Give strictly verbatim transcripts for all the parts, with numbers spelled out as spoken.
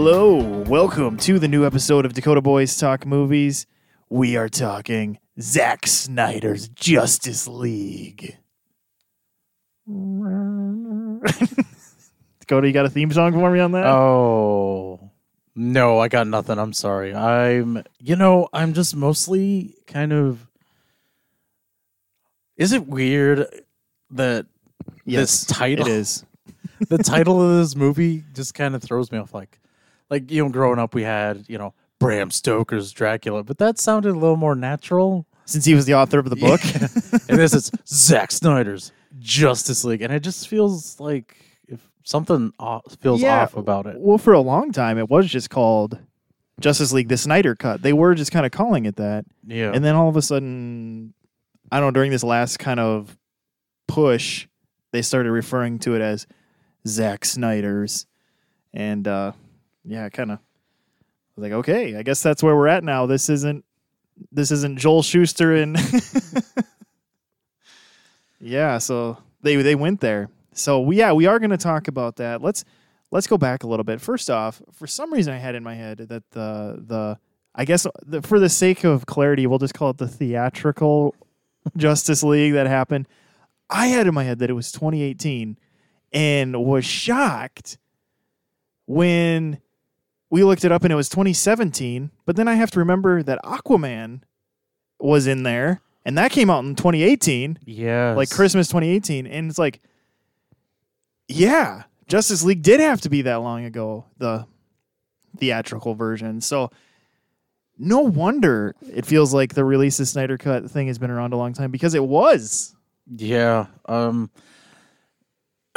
Hello, welcome to the new episode of Dakota Boys Talk Movies. We are talking Zack Snyder's Justice League. Dakota, you got a theme song for me on that? Oh, no, I got nothing. I'm sorry. I'm, you know, I'm just mostly kind of... Is it weird that yes, this title... It is. The title of this movie just kind of throws me off. Like, like you know, growing up, we had, you know, Bram Stoker's Dracula, but that sounded a little more natural. Since he was the author of the book. Yeah. And this is Zack Snyder's Justice League. And it just feels like if something off, feels yeah, off about it. Well, for a long time, it was just called Justice League, the Snyder Cut. They were just kind of calling it that. Yeah. And then all of a sudden, I don't know, during this last kind of push, they started referring to it as Zack Snyder's, and uh, yeah, kind of was like, okay, I guess that's where we're at now. This isn't this isn't Joel Schuster and yeah, so they they went there. So we, yeah, we are going to talk about that. Let's let's go back a little bit. First off, for some reason, I had in my head that the the I guess the, for the sake of clarity, we'll just call it the theatrical Justice League that happened. I had in my head that it was twenty eighteen. And was shocked when we looked it up and it was twenty seventeen. But then I have to remember that Aquaman was in there. And that came out in twenty eighteen. Yes. Like Christmas twenty eighteen. And it's like, yeah, Justice League did have to be that long ago, the theatrical version. So no wonder it feels like the release of Snyder Cut thing has been around a long time because it was. Yeah. Um...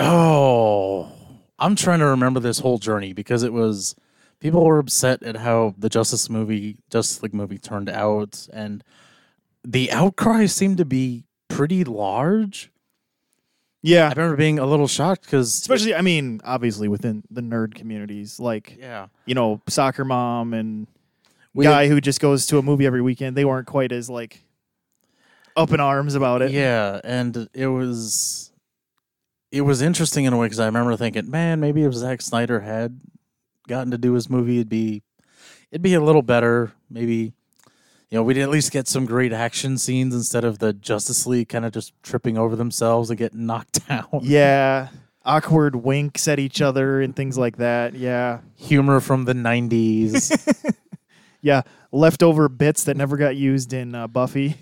Oh, I'm trying to remember this whole journey because it was people were upset at how the Justice movie, Justice League movie turned out, and the outcry seemed to be pretty large. Yeah, I remember being a little shocked because, especially, I mean, obviously within the nerd communities, like yeah, you know, soccer mom and we guy had, who just goes to a movie every weekend, they weren't quite as like up in arms about it. Yeah, and it was. It was interesting in a way because I remember thinking, man, maybe if Zack Snyder had gotten to do his movie, it'd be it'd be a little better. Maybe, you know, we'd at least get some great action scenes instead of the Justice League kind of just tripping over themselves and getting knocked down. Yeah. Awkward winks at each other and things like that. Yeah. Humor from the nineties. Yeah. Leftover bits that never got used in uh, Buffy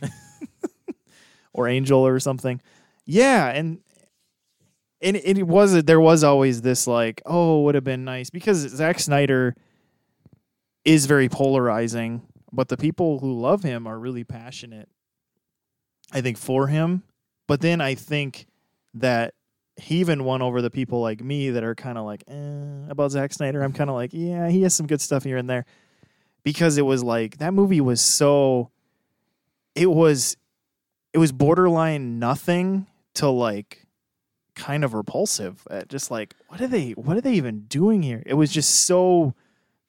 or Angel or something. Yeah. And... And it was there was always this like, oh, would have been nice because Zack Snyder is very polarizing, but the people who love him are really passionate, I think, for him. But then I think that he even won over the people like me that are kind of like, eh, about Zack Snyder. I'm kind of like, yeah, he has some good stuff here and there because it was like that movie was so it was it was borderline nothing to like. Kind of repulsive at just like what are they what are they even doing here? It was just so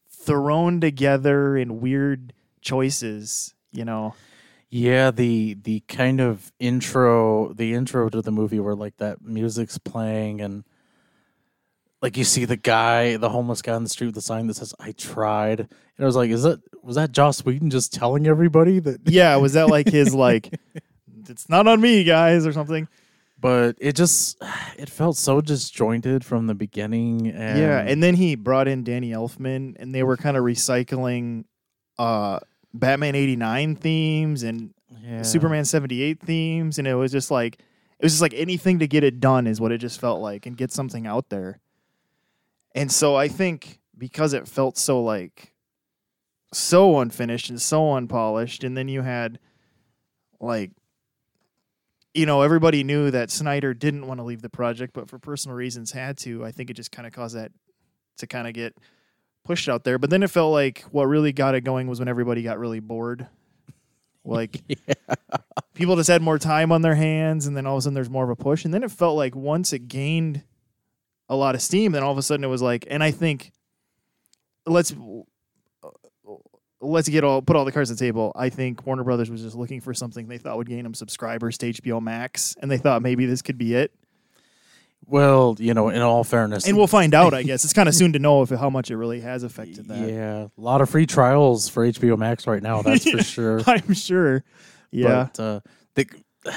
thrown together in weird choices, you know. Yeah, the the kind of intro the intro to the movie where like that music's playing and like you see the guy, the homeless guy on the street with the sign that says I tried. And I was like, is that was that Joss Whedon just telling everybody that yeah, was that like his like it's not on me, guys, or something? But it just, it felt so disjointed from the beginning. And yeah, and then he brought in Danny Elfman, and they were kind of recycling uh, Batman eighty-nine themes and yeah. Superman seventy-eight themes, and it was just like, it was just like anything to get it done is what it just felt like, and get something out there. And so I think because it felt so like, so unfinished and so unpolished, and then you had like, you know, everybody knew that Snyder didn't want to leave the project, but for personal reasons had to. I think it just kind of caused that to kind of get pushed out there. But then it felt like what really got it going was when everybody got really bored. Like, yeah. People just had more time on their hands, and then all of a sudden there's more of a push. And then it felt like once it gained a lot of steam, then all of a sudden it was like, and I think, let's... Let's get all put all the cards on the table. I think Warner Brothers was just looking for something they thought would gain them subscribers to H B O Max, and they thought maybe this could be it. Well, you know, in all fairness. And we'll find out, I guess. It's kind of soon to know if how much it really has affected that. Yeah. A lot of free trials for H B O Max right now, that's for sure. I'm sure. Yeah. But, uh, they, you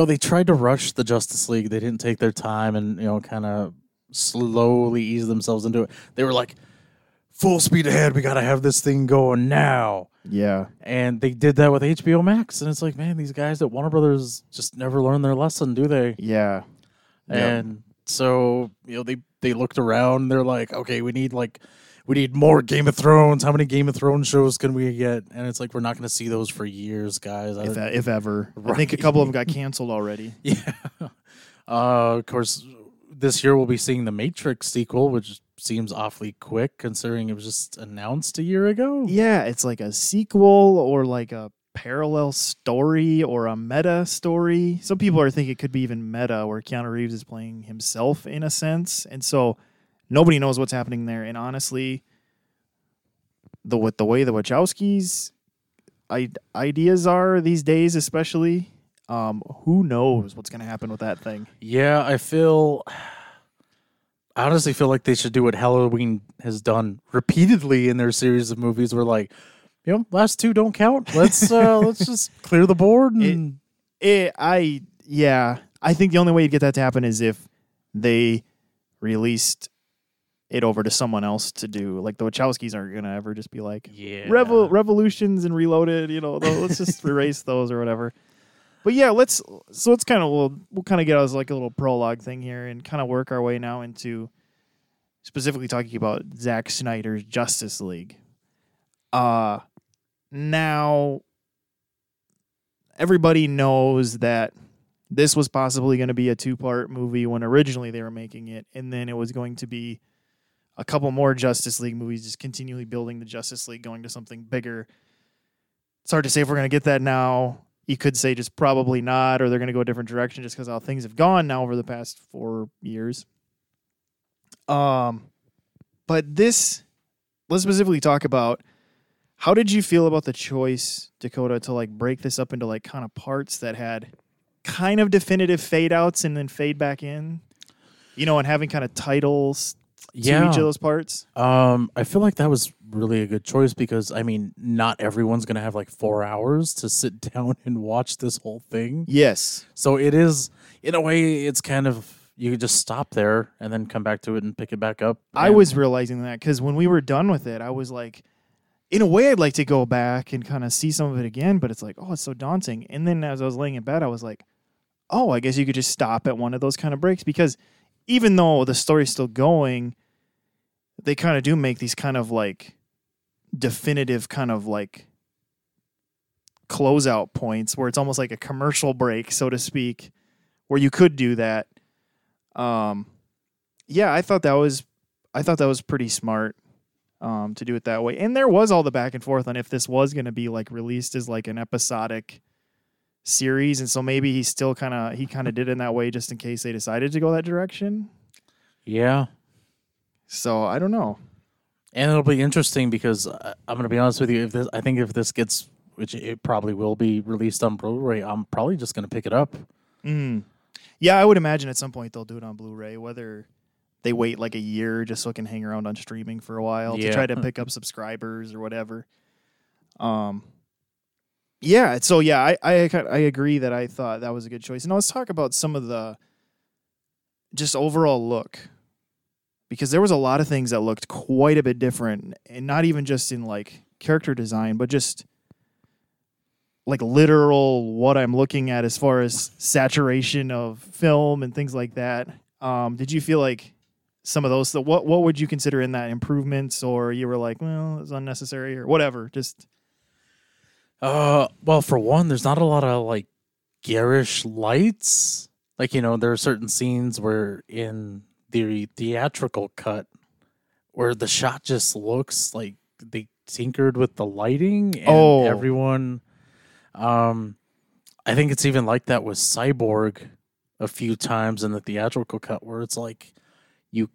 know, they tried to rush the Justice League. They didn't take their time and, you know, kind of slowly ease themselves into it. They were like, full speed ahead. We got to have this thing going now. Yeah. And they did that with H B O Max. And it's like, man, these guys at Warner Brothers just never learn their lesson, do they? Yeah. And yep. so, you know, they, they looked around and they're like, okay, we need like, we need more Game of Thrones. How many Game of Thrones shows can we get? And it's like, we're not going to see those for years, guys. If, that, if ever. Right. I think a couple of them got canceled already. Yeah. Uh, of course, this year we'll be seeing the Matrix sequel, which seems awfully quick considering it was just announced a year ago. Yeah. It's like a sequel or like a parallel story or a meta story. Some people are thinking it could be even meta, where Keanu Reeves is playing himself in a sense, and so nobody knows what's happening there. And honestly, the with the way the Wachowskis' ideas are these days, especially, um, who knows what's going to happen with that thing? Yeah, I feel. I honestly feel like they should do what Halloween has done repeatedly in their series of movies, where like, you know, last two don't count. Let's uh, let's just clear the board. And it, it, I yeah, I think the only way you'd get that to happen is if they released it over to someone else to do. Like the Wachowskis aren't gonna ever just be like, yeah, Revo- revolutions and Reloaded. You know, let's just erase those or whatever. But yeah, let's so it's kind of we'll we'll kind of get us like a little prologue thing here and kind of work our way now into specifically talking about Zack Snyder's Justice League. Uh. Now, everybody knows that this was possibly going to be a two-part movie when originally they were making it, and then it was going to be a couple more Justice League movies, just continually building the Justice League, going to something bigger. It's hard to say if we're going to get that now. You could say just probably not, or they're going to go a different direction just because how things have gone now over the past four years. Um, but this, let's specifically talk about, how did you feel about the choice, Dakota, to like break this up into like kind of parts that had kind of definitive fade outs and then fade back in, you know, and having kind of titles yeah. to each of those parts? Um, I feel like that was really a good choice because, I mean, not everyone's going to have like four hours to sit down and watch this whole thing. Yes. So it is, in a way, it's kind of, you could just stop there and then come back to it and pick it back up. I was realizing that because when we were done with it, I was like, in a way, I'd like to go back and kind of see some of it again, but it's like, oh, it's so daunting. And then as I was laying in bed, I was like, oh, I guess you could just stop at one of those kind of breaks because even though the story's still going, they kind of do make these kind of like definitive kind of like closeout points where it's almost like a commercial break, so to speak, where you could do that. Um, yeah, I thought that was, I thought that was pretty smart. Um, to do it that way. And there was all the back and forth on if this was going to be like released as like an episodic series. And so maybe he still kind of, he kind of did it in that way just in case they decided to go that direction. Yeah. So I don't know. And it'll be interesting because uh, I'm going to be honest with you. If this, I think if this gets, which it probably will be released on Blu-ray, I'm probably just going to pick it up. Mm. Yeah. I would imagine at some point they'll do it on Blu-ray, whether they wait like a year just so it can hang around on streaming for a while yeah. to try to pick up subscribers or whatever. Um, yeah. So yeah, I, I, I agree that I thought that was a good choice. Now let's talk about some of the just overall look, because there was a lot of things that looked quite a bit different, and not even just in like character design, but just like literal what I'm looking at as far as saturation of film and things like that. Um, did you feel like some of those, the, what what would you consider in that improvements, or you were like, well, it's unnecessary or whatever? Just uh, well, for one, there's not a lot of like garish lights. Like, you know, there are certain scenes where in the theatrical cut where the shot just looks like they tinkered with the lighting and oh. everyone. Um, I think it's even like that with Cyborg a few times in the theatrical cut where it's like, You,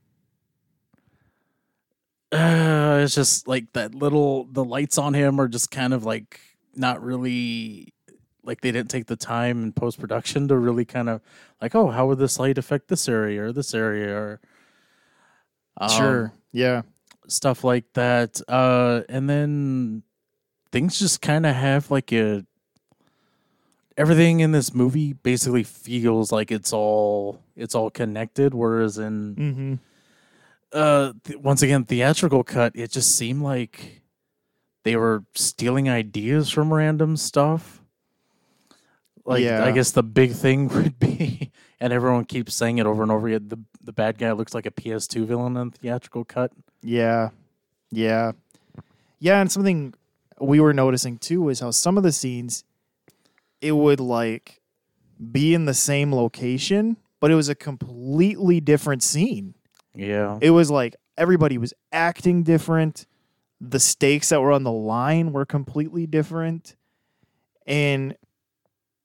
uh, it's just like that little, the lights on him are just kind of like not really like they didn't take the time in post-production to really kind of like, oh, how would this light affect this area or this area or um, sure, yeah, stuff like that. Uh, and then things just kind of have like a everything in this movie basically feels like it's all it's all connected. Whereas in mm-hmm. uh, th- once again theatrical cut, it just seemed like they were stealing ideas from random stuff. Like, yeah. I guess the big thing would be, and everyone keeps saying it over and over again, the, the bad guy looks like a P S two villain in the theatrical cut. Yeah. Yeah. Yeah, and something we were noticing, too, is how some of the scenes, it would, like, be in the same location, but it was a completely different scene. Yeah. It was like everybody was acting different. The stakes that were on the line were completely different. And...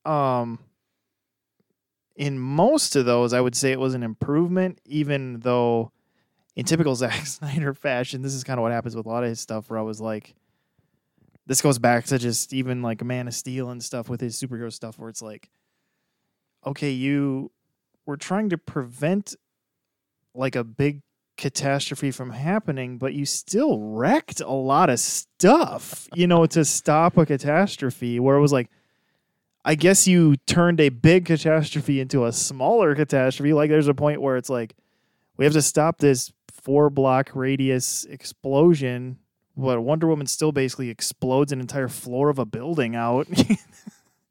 Um, in most of those, I would say it was an improvement, even though in typical Zack Snyder fashion, this is kind of what happens with a lot of his stuff where I was like, this goes back to just even like Man of Steel and stuff with his superhero stuff where it's like, okay, you were trying to prevent like a big catastrophe from happening, but you still wrecked a lot of stuff, you know, to stop a catastrophe where it was like, I guess you turned a big catastrophe into a smaller catastrophe. Like there's a point where it's like, we have to stop this four block radius explosion. But Wonder Woman still basically explodes an entire floor of a building out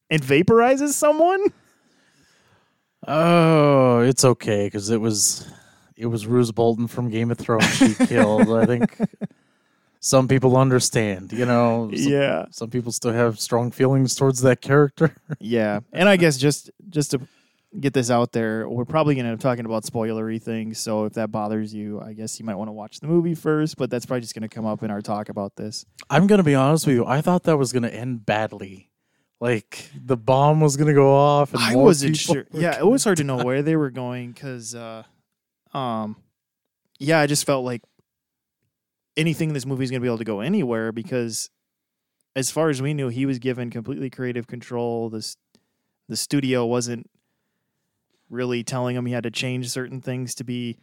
and vaporizes someone. Oh, it's okay. Cause it was, it was Rose Bolton from Game of Thrones. She killed, I think. Some people understand, you know. Some, yeah. Some people still have strong feelings towards that character. Yeah, and I guess just just to get this out there, we're probably going to be talking about spoilery things. So if that bothers you, I guess you might want to watch the movie first. But that's probably just going to come up in our talk about this. I'm going to be honest with you. I thought that was going to end badly. Like the bomb was going to go off. And I wasn't sure. Yeah, it was hard to know where they were going because, uh, um, yeah, I just felt like. Anything in this movie is going to be able to go anywhere because as far as we knew, he was given completely creative control. This, the studio wasn't really telling him he had to change certain things to be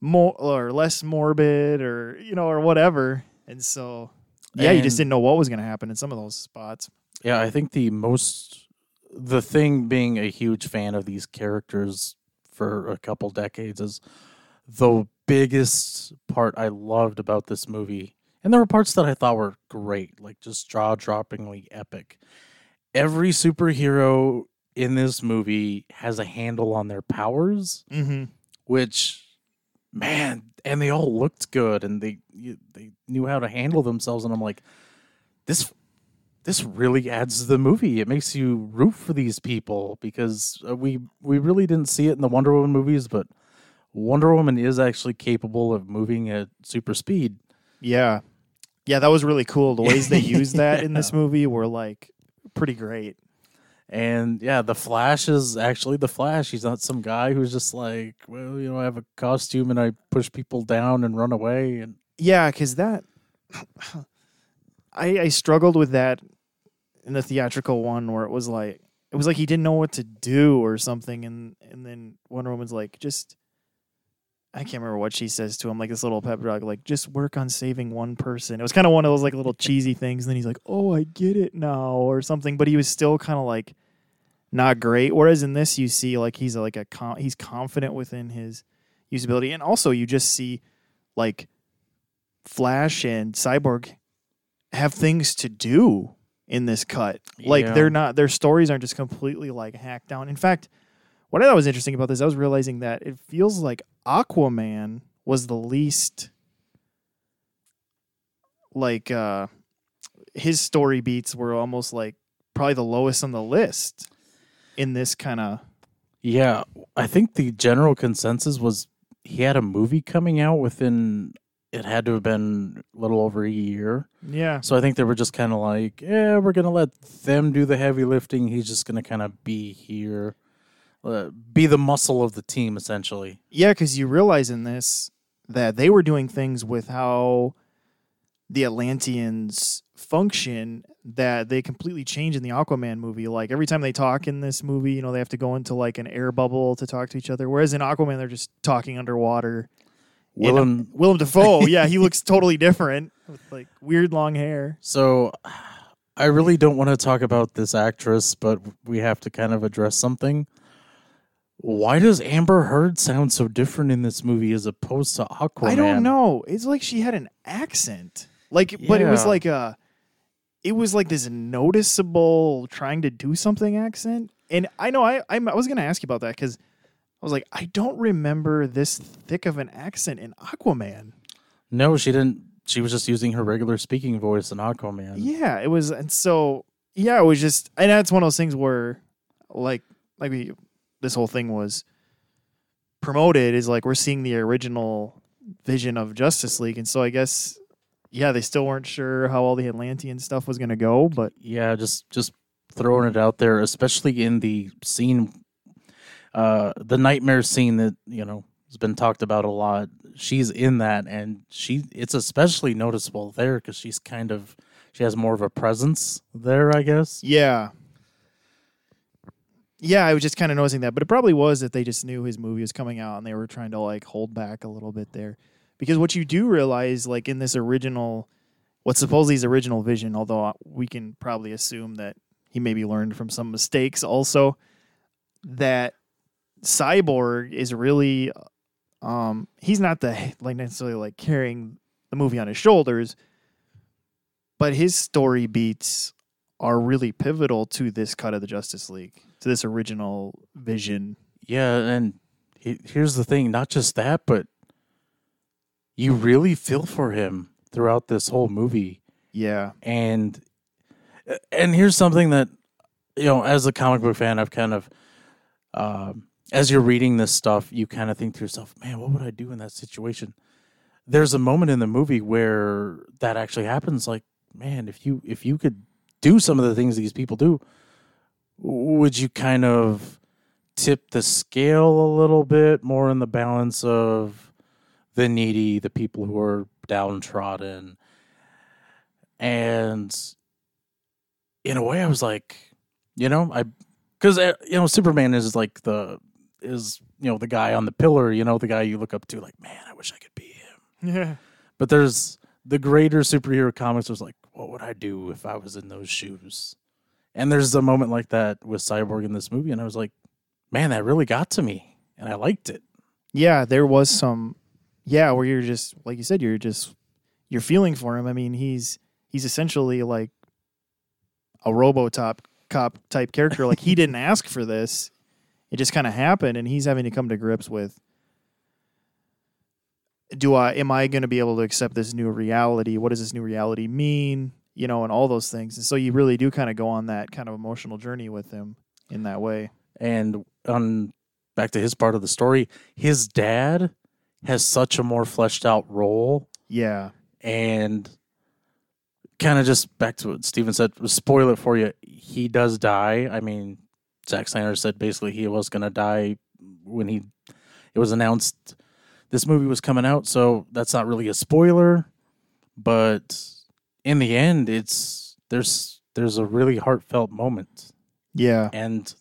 more or less morbid or, you know, or whatever. And so, yeah, and you just didn't know what was going to happen in some of those spots. Yeah. I think the most, the thing being a huge fan of these characters for a couple decades is the biggest part I loved about this movie, and there were parts that I thought were great, like just jaw-droppingly epic. Every superhero in this movie has a handle on their powers, mm-hmm. which, man, and they all looked good, and they they knew how to handle themselves, and I'm like, this this really adds to the movie. It makes you root for these people, because we we really didn't see it in the Wonder Woman movies, but Wonder Woman is actually capable of moving at super speed. Yeah. Yeah, that was really cool. The ways they used that yeah. in this movie were, like, pretty great. And, yeah, the Flash is actually the Flash. He's not some guy who's just like, well, you know, I have a costume and I push people down and run away. And yeah, because that... I, I struggled with that in the theatrical one where it was like... It was like he didn't know what to do or something, and, and then Wonder Woman's like, just... I can't remember what she says to him, like this little pep talk, like just work on saving one person. It was kind of one of those like little cheesy things. And then he's like, oh, I get it now or something. But he was still kind of like not great. Whereas in this, you see like he's like a com- he's confident within his usability. And also you just see like Flash and Cyborg have things to do in this cut. Like yeah. they're not, their stories aren't just completely like hacked down. In fact, what I thought was interesting about this, I was realizing that it feels like Aquaman was the least, like, uh, his story beats were almost, like, probably the lowest on the list in this kind of... Yeah, I think the general consensus was he had a movie coming out within... It had to have been a little over a year. Yeah. So I think they were just kind of like, yeah, we're going to let them do the heavy lifting. He's just going to kind of be here. Uh, be the muscle of the team, essentially. Yeah, because you realize in this that they were doing things with how the Atlanteans function that they completely change in the Aquaman movie. Like, every time they talk in this movie, you know, they have to go into, like, an air bubble to talk to each other. Whereas in Aquaman, they're just talking underwater. Willem and, um, Willem Dafoe, yeah, he looks totally different with, like, weird long hair. So I really don't want to talk about this actress, but we have to kind of address something. Why does Amber Heard sound so different in this movie as opposed to Aquaman? I don't know. It's like she had an accent. Like, yeah. But it was like a, it was like this noticeable trying to do something accent. And I know I I'm, I was going to ask you about that because I was like, I don't remember this thick of an accent in Aquaman. No, she didn't. She was just using her regular speaking voice in Aquaman. Yeah, it was. And so, yeah, it was just, and that's one of those things where, like, like we, this whole thing was promoted is like, we're seeing the original vision of Justice League. And so I guess, yeah, they still weren't sure how all the Atlantean stuff was going to go, but yeah, just, just throwing it out there, especially in the scene, uh, the nightmare scene that, you know, has been talked about a lot. She's in that, and she, it's especially noticeable there because she's kind of, she has more of a presence there, I guess. Yeah. Yeah, I was just kind of noticing that, but it probably was that they just knew his movie was coming out and they were trying to, like, hold back a little bit there. Because what you do realize, like, in this original, what's supposedly his original vision, although we can probably assume that he maybe learned from some mistakes also, that Cyborg is really, um, he's not the, like, necessarily, like, carrying the movie on his shoulders, but his story beats are really pivotal to this cut of the Justice League, to this original vision. Yeah, and he, here's the thing, not just that, but you really feel for him throughout this whole movie. Yeah. And and here's something that, you know, as a comic book fan, I've kind of, uh, as you're reading this stuff, you kind of think to yourself, man, what would I do in that situation? There's a moment in the movie where that actually happens. Like, man, if you if you could do some of the things these people do, would you kind of tip the scale a little bit more in the balance of the needy, the people who are downtrodden? And in a way, I was like, you know, I, because, you know, Superman is like the, is, you know, the guy on the pillar, you know, the guy you look up to, like, man, I wish I could be him. Yeah. But there's the greater superhero comics was like, what would I do if I was in those shoes? And there's a moment like that with Cyborg in this movie, and I was like, man, that really got to me, and I liked it. Yeah, there was some, yeah, where you're just, like you said, you're just, you're feeling for him. I mean, he's he's essentially like a RoboCop cop type character. Like, he didn't ask for this. It just kind of happened, and he's having to come to grips with, do I, am I going to be able to accept this new reality? What does this new reality mean? You know, and all those things. And so you really do kind of go on that kind of emotional journey with him in that way. And on back to his part of the story, his dad has such a more fleshed out role. Yeah. And kind of just back to what Steven said, spoil it for you. He does die. I mean, Zack Snyder said basically he was going to die when he, it was announced this movie was coming out, so that's not really a spoiler, but in the end, it's there's there's a really heartfelt moment. Yeah. And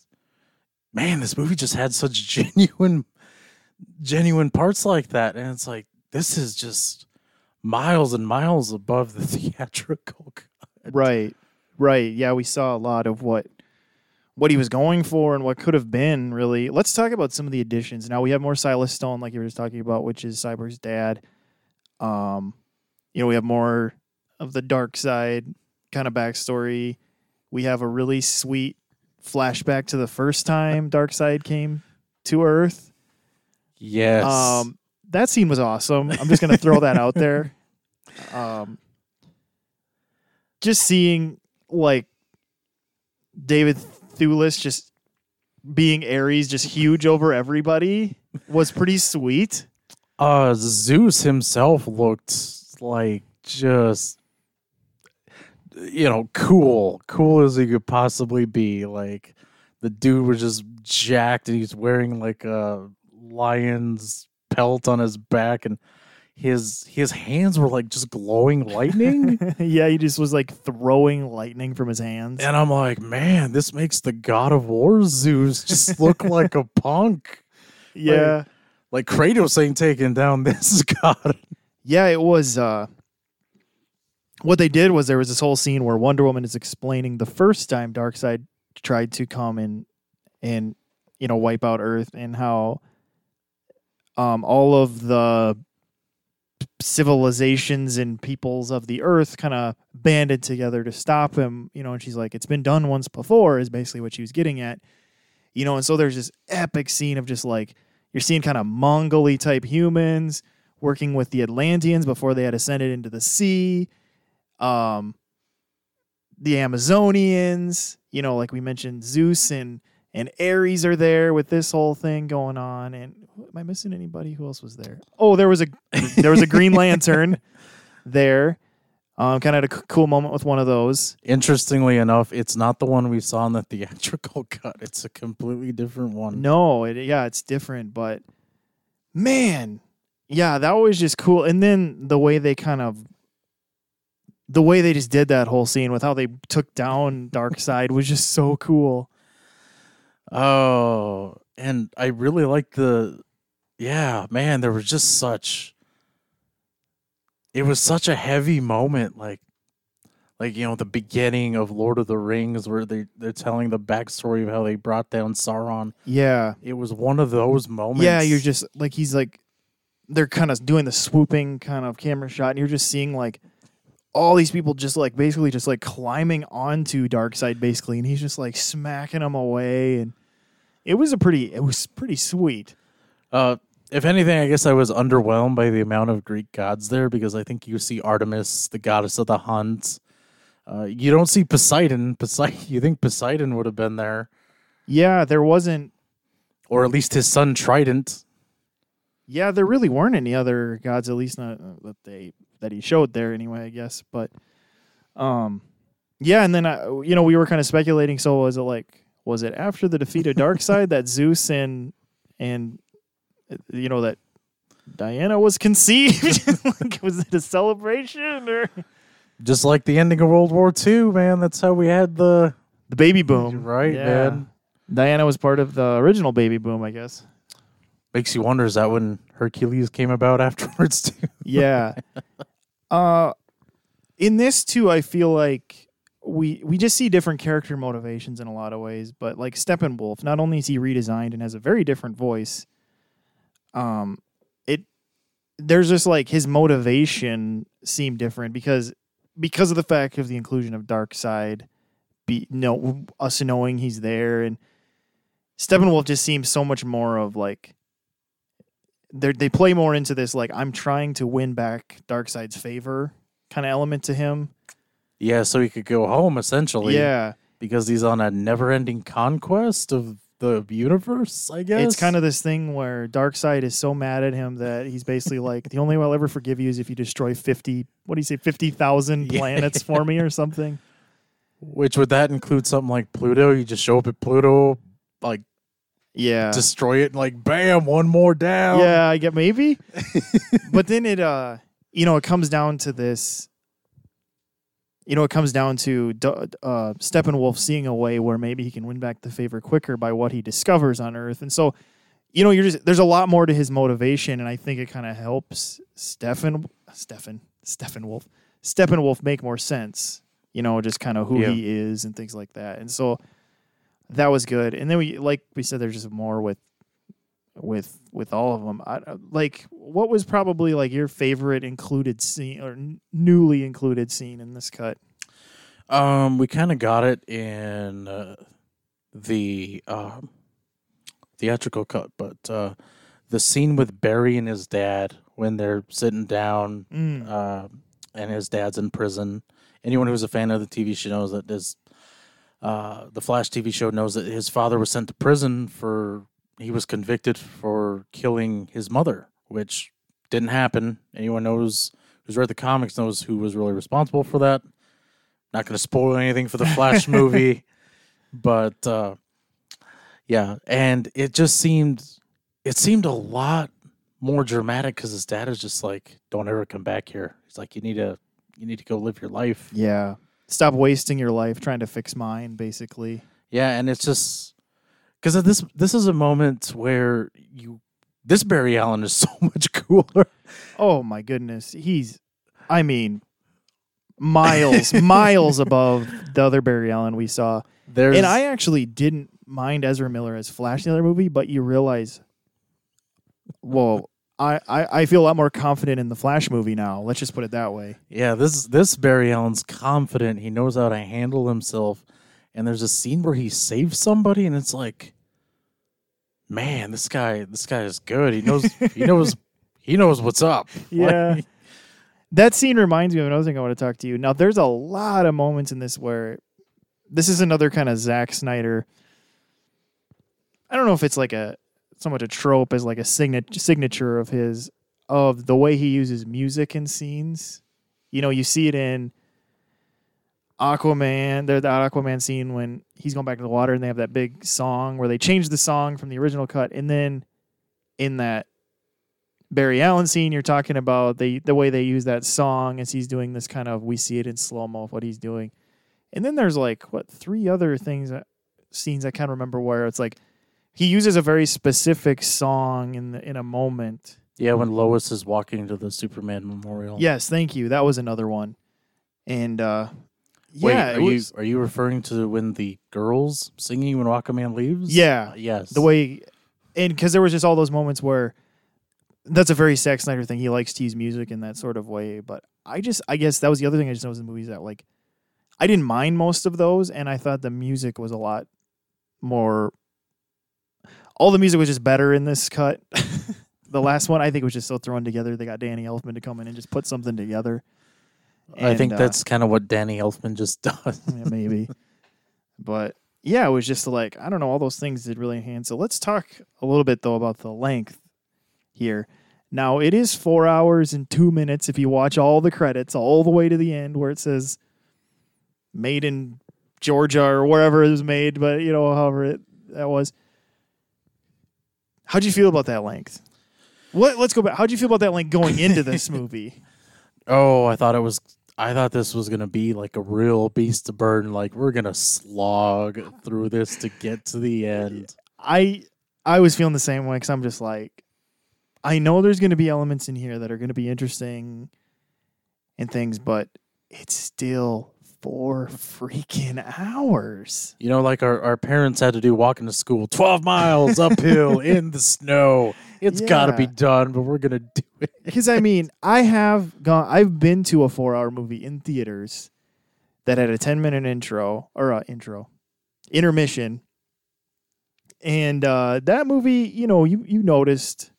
man, this movie just had such genuine genuine parts like that, and it's like, this is just miles and miles above the theatrical cut. Right. Right. Yeah, we saw a lot of what what he was going for and what could have been, really. Let's talk about some of the additions. Now, we have more Silas Stone, like you were just talking about, which is Cyborg's dad. Um, you know, we have more of the dark side kind of backstory. We have a really sweet flashback to the first time Darkseid came to Earth. Yes. Um, that scene was awesome. I'm just going to throw that out there. Um, just seeing, like, David Thewlis just being Ares, just huge over everybody, was pretty sweet. Uh, Zeus himself looked like just, you know, cool, cool as he could possibly be. Like, the dude was just jacked, and he's wearing like a lion's pelt on his back, and his his hands were like just glowing lightning. Yeah, he just was like throwing lightning from his hands. And I'm like, man, this makes the God of War Zeus just look like a punk. Yeah. Like, like Kratos ain't taking down this god. Yeah, it was. Uh, what they did was there was this whole scene where Wonder Woman is explaining the first time Darkseid tried to come and, and you know, wipe out Earth, and how um, all of the civilizations and peoples of the Earth kind of banded together to stop him, you know, and she's like, it's been done once before, is basically what she was getting at, you know, and so there's this epic scene of just like, you're seeing kind of Mongol-y type humans working with the Atlanteans before they had ascended into the sea, um, the Amazonians, you know, like we mentioned, Zeus and and Ares are there with this whole thing going on. And am I missing anybody? Who else was there? Oh, there was a there was a Green Lantern there. Um, kind of had a c- cool moment with one of those. Interestingly enough, it's not the one we saw in the theatrical cut. It's a completely different one. No, it, yeah, it's different. But man, yeah, that was just cool. And then the way they kind of, the way they just did that whole scene with how they took down Darkseid was just so cool. Oh, and I really like the, yeah, man, there was just such, it was such a heavy moment, like, like, you know, the beginning of Lord of the Rings where they, they're telling the backstory of how they brought down Sauron. Yeah. It was one of those moments. Yeah, you're just, like, he's like, they're kind of doing the swooping kind of camera shot, and you're just seeing, like, all these people just like basically just like climbing onto Darkseid basically, and he's just like smacking them away, and it was a pretty it was pretty sweet. Uh, if anything, I guess I was underwhelmed by the amount of Greek gods there, because I think you see Artemis, the goddess of the hunt. Uh, you don't see Poseidon. Poseidon. You think Poseidon would have been there? Yeah, there wasn't, or at least his son Trident. Yeah, there really weren't any other gods, at least not uh, that they. that he showed there anyway, I guess. But, um, yeah. And then, I, you know, we were kind of speculating. So was it like, was it after the defeat of Darkseid that Zeus and, and, you know, that Diana was conceived? Like, was it a celebration, or just like the ending of World War Two, man? That's how we had the, the baby boom. Right, yeah. Man. Diana was part of the original baby boom, I guess. Makes you wonder, is that when Hercules came about afterwards too? Yeah. Uh, in this too, I feel like we we just see different character motivations in a lot of ways. But like Steppenwolf, not only is he redesigned and has a very different voice, um, it there's just like his motivation seemed different because because of the fact of the inclusion of Darkseid, be no us knowing he's there, and Steppenwolf just seems so much more of like. They they play more into this, like, I'm trying to win back Darkseid's favor kind of element to him. Yeah, so he could go home, essentially. Yeah. Because he's on a never-ending conquest of the universe, I guess. It's kind of this thing where Darkseid is so mad at him that he's basically like, the only way I'll ever forgive you is if you destroy fifty, what do you say, fifty thousand planets yeah. for me or something. Which, would that include something like Pluto? You just show up at Pluto, like, yeah, destroy it, and like, bam, one more down. Yeah, I get maybe. But then it, uh, you know, it comes down to this. You know, it comes down to uh, Steppenwolf seeing a way where maybe he can win back the favor quicker by what he discovers on Earth. And so, you know, you're just there's a lot more to his motivation, and I think it kind of helps Stephen, Stephen, Steppenwolf, Steppenwolf make more sense. You know, just kind of who yeah. he is and things like that. And so. That was good, and then we, like we said, there's just more with, with, with all of them. I, like, what was probably like your favorite included scene or n- newly included scene in this cut? Um, we kind of got it in uh, the uh, theatrical cut, but uh, the scene with Barry and his dad when they're sitting down, mm. uh, and his dad's in prison. Anyone who's a fan of the T V show knows that there's. Uh, the Flash T V show knows that his father was sent to prison for, he was convicted for killing his mother, which didn't happen. Anyone knows, who's read the comics knows who was really responsible for that. Not going to spoil anything for the Flash movie, but uh, yeah. And it just seemed, it seemed a lot more dramatic because his dad is just like, don't ever come back here. He's like, you need to you need to go live your life. Yeah. Stop wasting your life trying to fix mine, basically. Yeah, and it's just because this this is a moment where you this Barry Allen is so much cooler. Oh my goodness. He's I mean miles, miles above the other Barry Allen we saw. There's... And I actually didn't mind Ezra Miller as Flash in the other movie, but you realize, whoa, I, I, I feel a lot more confident in the Flash movie now. Let's just put it that way. Yeah, this this Barry Allen's confident. He knows how to handle himself. And there's a scene where he saves somebody, and it's like, man, this guy, this guy is good. He knows, he knows, he knows what's up. Yeah. Like, that scene reminds me of another thing I want to talk to you. Now, there's a lot of moments in this where this is another kind of Zack Snyder. I don't know if it's like a so much a trope as like a signature of his, of the way he uses music in scenes. You know, you see it in Aquaman. There's the Aquaman scene when he's going back to the water and they have that big song where they change the song from the original cut. And then in that Barry Allen scene, you're talking about the, the way they use that song as he's doing this kind of, we see it in slow-mo of what he's doing. And then there's like, what, three other things, that, scenes I can't remember where it's like, he uses a very specific song in the, in a moment. Yeah, when Lois is walking to the Superman memorial. Yes, thank you. That was another one. And uh, yeah, wait, are it was, you are you referring to when the girls singing when Aquaman leaves? Yeah, uh, yes. The way, and because there was just all those moments where that's a very Zack Snyder thing. He likes to use music in that sort of way. But I just, I guess that was the other thing I just noticed in the movies that like, I didn't mind most of those, and I thought the music was a lot more. All the music was just better in this cut. The last one, I think, was just so thrown together. They got Danny Elfman to come in and just put something together. And I think uh, that's kind of what Danny Elfman just does. Yeah, maybe. But, yeah, it was just like, I don't know, all those things did really enhance. So let's talk a little bit, though, about the length here. Now, it is four hours and two minutes if you watch all the credits all the way to the end where it says made in Georgia or wherever it was made, but, you know, however it that was. How'd you feel about that length? What? Let's go back. How'd you feel about that length going into this movie? Oh, I thought it was. I thought this was gonna be like a real beast to burden. Like we're gonna slog through this to get to the end. I I was feeling the same way because I'm just like, I know there's gonna be elements in here that are gonna be interesting and things, but it's still four freaking hours. You know, like our, our parents had to do walking to school twelve miles uphill in the snow. It's yeah. got to be done, but we're going to do it. Because, I mean, I have gone, I've been to a four hour movie in theaters that had a ten minute intro or uh, intro intermission. And uh, that movie, you know, you, you noticed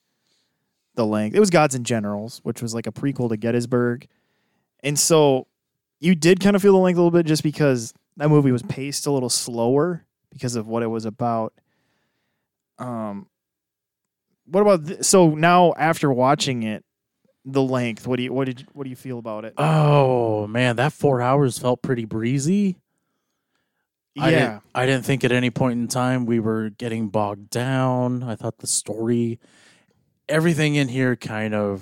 the length. It was Gods and Generals, which was like a prequel to Gettysburg. And so, you did kind of feel the length a little bit just because that movie was paced a little slower because of what it was about. Um, what about th- so now after watching it, the length? What do you what did you, what do you feel about it? Oh man, that four hours felt pretty breezy. Yeah, I didn't, I didn't think at any point in time we were getting bogged down. I thought the story, everything in here, kind of.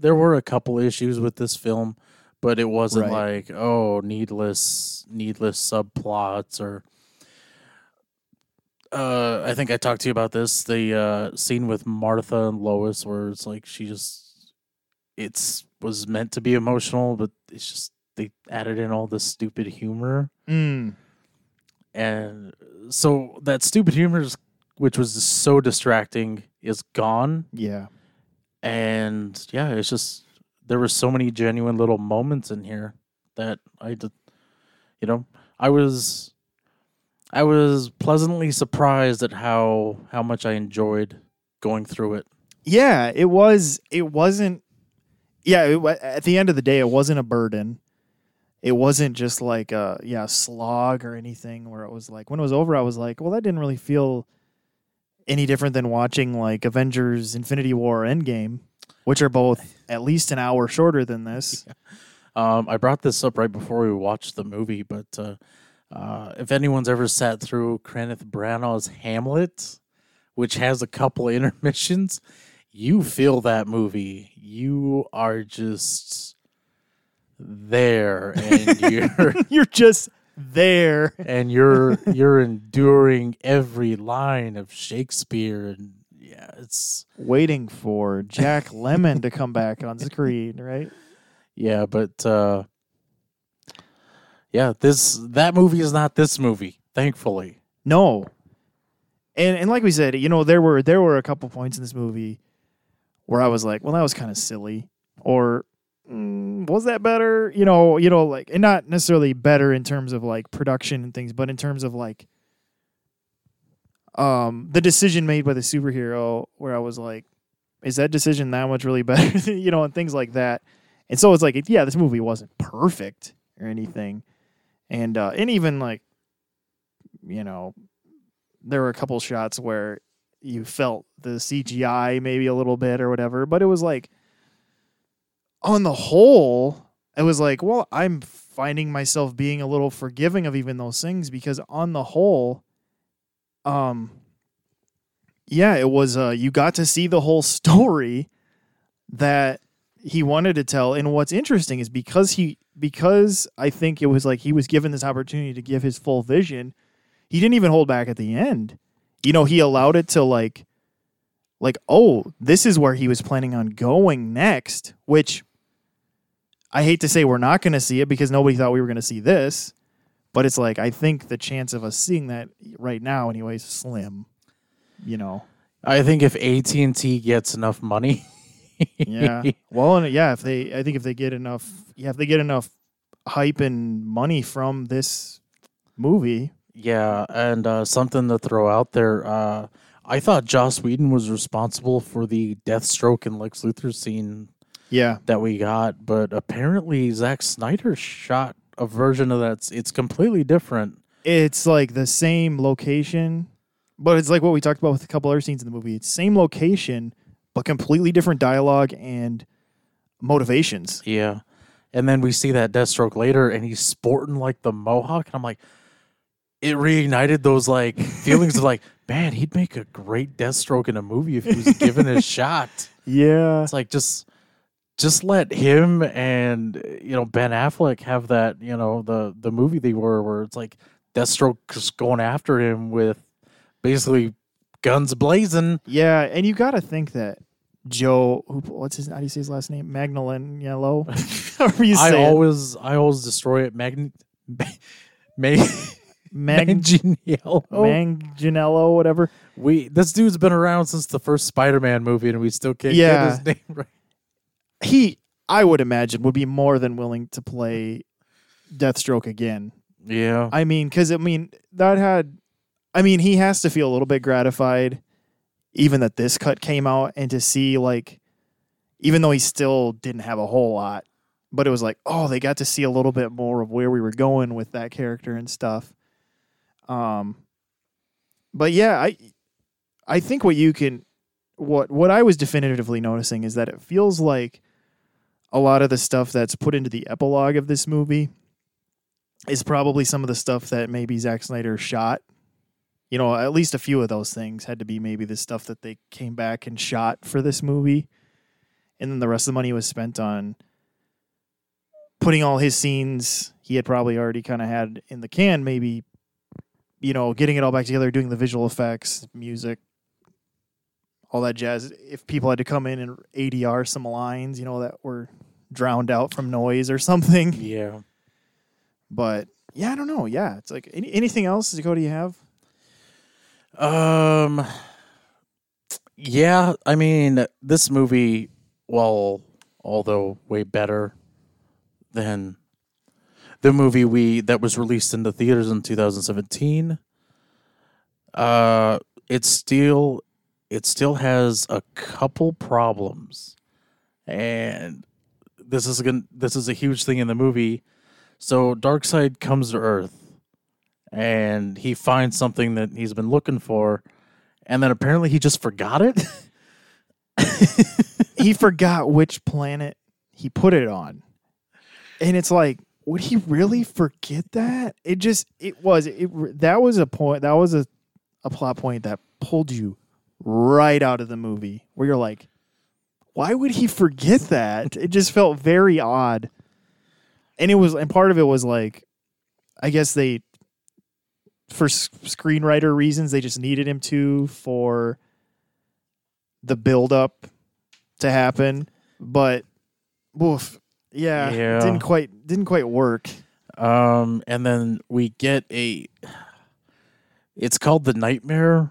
There were a couple issues with this film. But it wasn't right. like, oh, needless, needless subplots or. Uh, I think I talked to you about this. The uh, scene with Martha and Lois, where it's like she just, it's was meant to be emotional, but it's just they added in all this stupid humor, mm. and so that stupid humor, which was just so distracting, is gone. Yeah, and yeah, it's just. There were so many genuine little moments in here that I did, you know, I was, I was pleasantly surprised at how, how much I enjoyed going through it. Yeah, it was, it wasn't, yeah, it, at the end of the day, it wasn't a burden. It wasn't just like a, yeah, slog or anything where it was like, when it was over, I was like, well, that didn't really feel any different than watching like Avengers Infinity War or Endgame. Which are both at least an hour shorter than this. Yeah. Um, I brought this up right before we watched the movie, but uh, uh, if anyone's ever sat through Kenneth Branagh's Hamlet, which has a couple intermissions, you feel that movie. You are just there, and you're you're just there, and you're you're enduring every line of Shakespeare, and yeah, it's waiting for Jack Lemmon to come back on screen, right? Yeah, but uh, yeah, this that movie is not this movie, thankfully. No, and and like we said, you know, there were there were a couple points in this movie where I was like, well, that was kind of silly, or mm, was that better? You know, you know, like, and not necessarily better in terms of like production and things, but in terms of like, um, the decision made by the superhero, where I was like, is that decision that much really better? You know, and things like that. And so it's like, yeah, this movie wasn't perfect or anything, and uh, and even like, you know, there were a couple shots where you felt the C G I maybe a little bit or whatever, but it was like, on the whole, it was like, well, I'm finding myself being a little forgiving of even those things, because on the whole, um, yeah, it was, uh, you got to see the whole story that he wanted to tell. And what's interesting is because he, because I think it was like, he was given this opportunity to give his full vision. He didn't even hold back at the end. You know, he allowed it to like, like, oh, this is where he was planning on going next, which I hate to say we're not going to see it because nobody thought we were going to see this, but it's like, I think the chance of us seeing that right now anyway is slim, you know. I think if A T and T gets enough money. Yeah. Well, and yeah, if they, I think if they get enough, yeah, if they get enough hype and money from this movie. Yeah, and uh, something to throw out there. Uh, I thought Joss Whedon was responsible for the Deathstroke and Lex Luthor scene yeah. that we got, but apparently Zack Snyder shot a version of that. It's completely different. It's like the same location, but it's like what we talked about with a couple other scenes in the movie. It's same location, but completely different dialogue and motivations. Yeah, and then we see that Deathstroke later, and he's sporting like the mohawk, and I'm like... It reignited those like feelings of like, man, he'd make a great Deathstroke in a movie if he was given a shot. Yeah. It's like, just just let him and, you know, Ben Affleck have that, you know, the, the movie they were where it's like Deathstroke just going after him with basically guns blazing. Yeah, and you got to think that Joe, who, what's his, how do you say his last name? Manganiello? I always, I always destroy it. Magn... May... Manganiello, Manganiello, whatever. We this dude's been around since the first Spider-Man movie, and we still can't yeah. get his name right. He, I would imagine, would be more than willing to play Deathstroke again. Yeah, I mean, because I mean that had, I mean, he has to feel a little bit gratified, even that this cut came out, and to see like, even though he still didn't have a whole lot, but it was like, oh, they got to see a little bit more of where we were going with that character and stuff. Um, but yeah, I, I think what you can, what, what I was definitively noticing is that it feels like a lot of the stuff that's put into the epilogue of this movie is probably some of the stuff that maybe Zack Snyder shot, you know, at least a few of those things had to be maybe the stuff that they came back and shot for this movie. And then the rest of the money was spent on putting all his scenes he had probably already kind of had in the can, maybe, you know, getting it all back together, doing the visual effects, music, all that jazz. If people had to come in and A D R some lines, you know, that were drowned out from noise or something. Yeah. But yeah, I don't know. Yeah. It's like any, anything else, Dakota, you have? Um, yeah. I mean, this movie, well, although way better than the movie we that was released in the theaters in two thousand seventeen. Uh, it still it still has a couple problems, and this is gonna, this is a huge thing in the movie. So Darkseid comes to Earth, and he finds something that he's been looking for, and then apparently he just forgot it. He forgot which planet he put it on, and it's like, would he really forget that? It just, it was, it that was a point, that was a, a plot point that pulled you right out of the movie where you're like, why would he forget that? It just felt very odd. And it was, and part of it was like, I guess they, for screenwriter reasons, they just needed him to for the buildup to happen. But, woof, yeah, yeah. didn't quite didn't quite work. Um, and then we get a. It's called The Nightmare.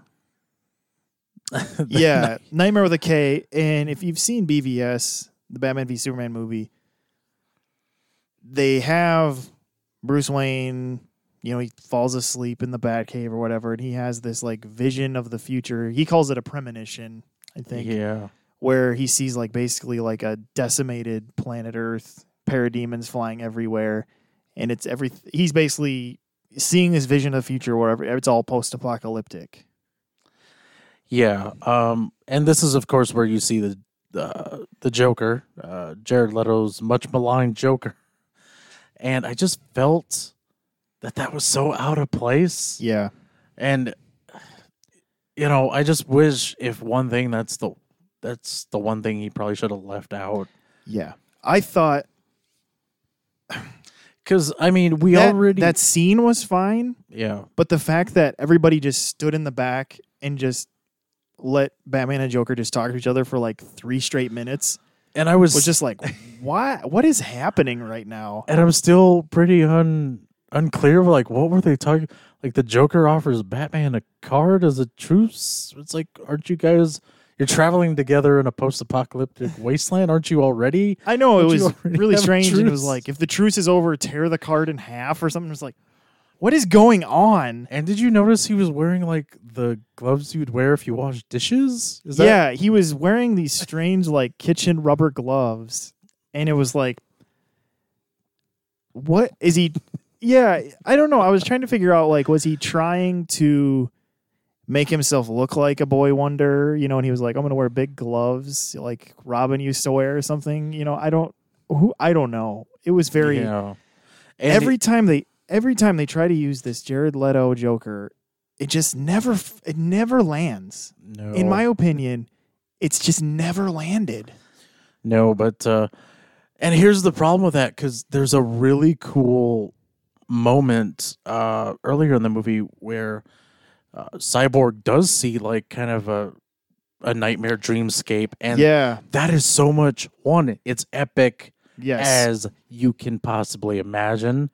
yeah, night- Nightmare with a K. And if you've seen B V S, the Batman v Superman movie, they have Bruce Wayne, you know, he falls asleep in the Batcave or whatever, and he has this, like, vision of the future. He calls it a premonition, I think. Yeah. Where he sees, like, basically, like, a decimated planet Earth, parademons flying everywhere, and it's every... He's basically seeing this vision of the future, wherever it's all post-apocalyptic. Yeah, um, and this is, of course, where you see the uh, the Joker, uh, Jared Leto's much maligned Joker, and I just felt that that was so out of place. Yeah, and you know, I just wish if one thing that's the that's the one thing he probably should have left out. Yeah, I thought. Because, I mean, we that, already... That scene was fine. Yeah. But the fact that everybody just stood in the back and just let Batman and Joker just talk to each other for, like, three straight minutes... And I was... was just like, why, what is happening right now? And I'm still pretty un, unclear of, like, what were they talking... Like, the Joker offers Batman a card as a truce? It's like, aren't you guys... You're traveling together in a post-apocalyptic wasteland, aren't you already? I know, it was really strange. It was like, if the truce is over, tear the card in half or something. It was like, what is going on? And did you notice he was wearing, like, the gloves you'd wear if you washed dishes? Is that- yeah, he was wearing these strange, like, kitchen rubber gloves. And it was like, what is he? Yeah, I don't know. I was trying to figure out, like, was he trying to... make himself look like a boy wonder, you know, and he was like, I'm going to wear big gloves like Robin used to wear or something. You know, I don't, who, I don't know. It was very, yeah. every he, time they, every time they try to use this Jared Leto Joker, it just never, it never lands. No. In my opinion, it's just never landed. No, but, uh, and here's the problem with that. Cause there's a really cool moment, uh, earlier in the movie where, Uh, Cyborg does see like kind of a a nightmare dreamscape, and yeah. that is so much one. It's epic, yes. as you can possibly imagine.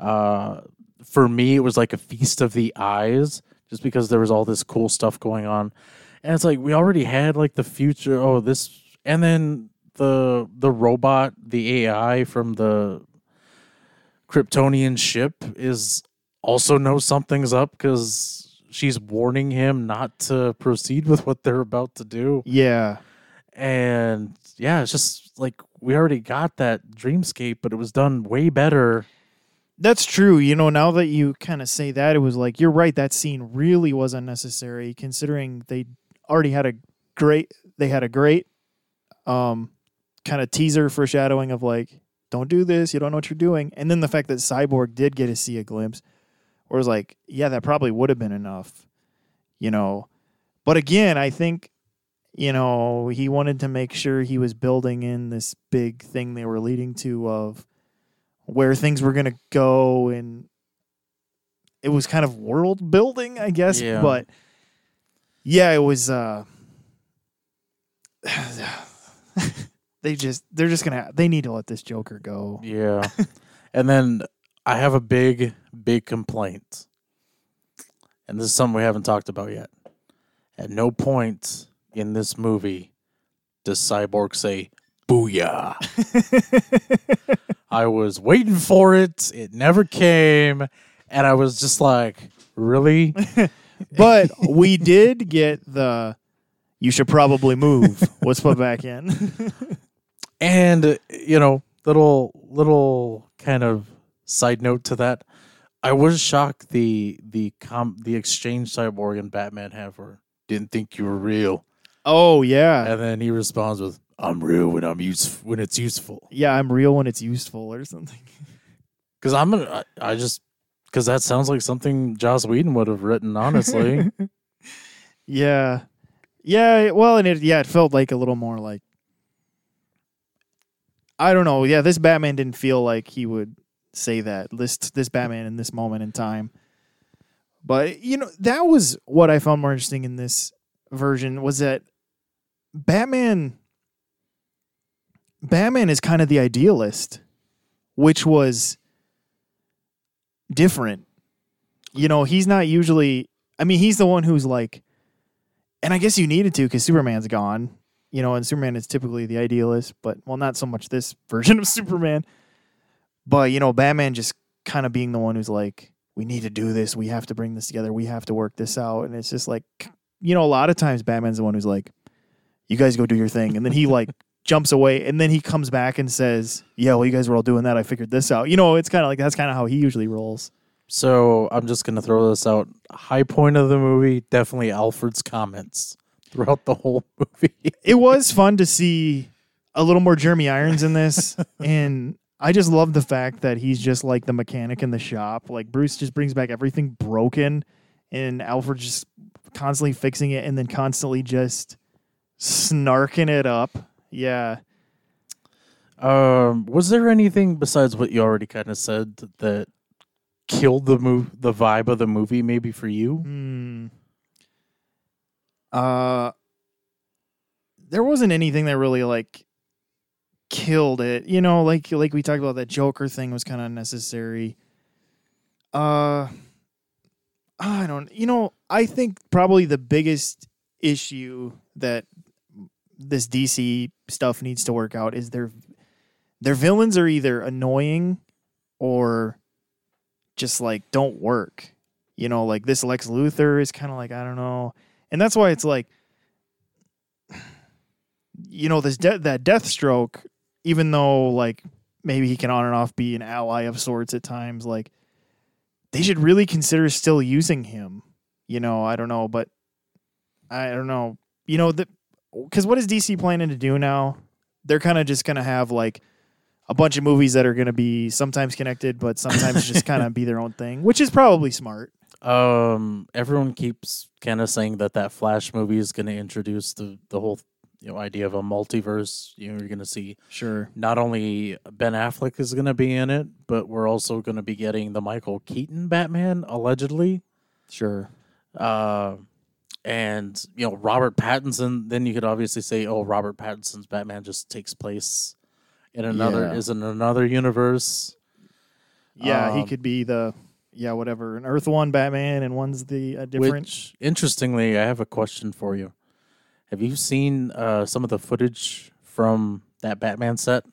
Uh, for me, it was like a feast of the eyes, just because there was all this cool stuff going on, and it's like we already had like the future. Oh, this, and then the the robot, the A I from the Kryptonian ship is also knows something's up because. She's warning him not to proceed with what they're about to do. Yeah. And yeah, it's just like we already got that dreamscape, but it was done way better. That's true. You know, now that you kind of say that, it was like, you're right. That scene really was unnecessary considering they already had a great, they had a great um, kind of teaser foreshadowing of like, don't do this. You don't know what you're doing. And then the fact that Cyborg did get to see a glimpse. Or was like, yeah, that probably would have been enough, you know. But again, I think, you know, he wanted to make sure he was building in this big thing they were leading to of where things were going to go. And it was kind of world building, I guess. Yeah. But, yeah, it was, uh, they just, they're just going to, they need to let this Joker go. Yeah. And then I have a big... big complaint, and this is something we haven't talked about yet. At no point in this movie does Cyborg say "booyah." I was waiting for it; it never came, and I was just like, "Really?" But we did get the "you should probably move." What's put back in, and you know, little little kind of side note to that. I was shocked the the com- the exchange Cyborg and Batman have for didn't think you were real. Oh yeah, and then he responds with "I'm real when I'm use when it's useful." Yeah, I'm real when it's useful or something. Because I'm gonna, I, I just because that sounds like something Joss Whedon would have written, honestly. yeah, yeah. Well, and it yeah, it felt like a little more like I don't know. Yeah, this Batman didn't feel like he would say that. This, this Batman in this moment in time. But, you know, that was what I found more interesting in this version was that Batman... Batman is kind of the idealist, which was different. You know, he's not usually... I mean, he's the one who's like... And I guess you needed to because Superman's gone. You know, and Superman is typically the idealist, but, well, not so much this version of Superman. But, you know, Batman just kind of being the one who's like, we need to do this. We have to bring this together. We have to work this out. And it's just like, you know, a lot of times Batman's the one who's like, you guys go do your thing. And then he like jumps away and then he comes back and says, yeah, well, you guys were all doing that. I figured this out. You know, it's kind of like, that's kind of how he usually rolls. So I'm just going to throw this out. High point of the movie, definitely Alfred's comments throughout the whole movie. It was fun to see a little more Jeremy Irons in this. And I just love the fact that he's just like the mechanic in the shop. Like Bruce just brings back everything broken and Alfred's just constantly fixing it and then constantly just snarking it up. Yeah. Um, was there anything besides what you already kind of said that killed the move, the vibe of the movie, maybe for you? Hmm. Uh, there wasn't anything that really like killed it. You know, like like we talked about, that Joker thing was kind of unnecessary. Uh, I don't. You know, I think probably the biggest issue that this D C stuff needs to work out is their their villains are either annoying or just like don't work. You know, like this Lex Luthor is kind of like, I don't know. And that's why it's like, you know, this de- that Deathstroke, even though like maybe he can on and off be an ally of sorts at times, like they should really consider still using him. You know, I don't know, but I don't know. You know, because what is D C planning to do now? They're kind of just going to have like a bunch of movies that are going to be sometimes connected, but sometimes just kind of be their own thing, which is probably smart. Um, everyone keeps kind of saying that that Flash movie is going to introduce the, the whole, you know, idea of a multiverse. You know, you're going to see, sure, not only Ben Affleck is going to be in it, but we're also going to be getting the Michael Keaton Batman, allegedly. Sure. Uh, and, you know, Robert Pattinson, then you could obviously say, oh, Robert Pattinson's Batman just takes place in another, yeah. is in another universe. Yeah, um, he could be the... Yeah, whatever. An Earth One Batman and one's the uh, different. Which, interestingly, I have a question for you. Have you seen uh, some of the footage from that Batman set?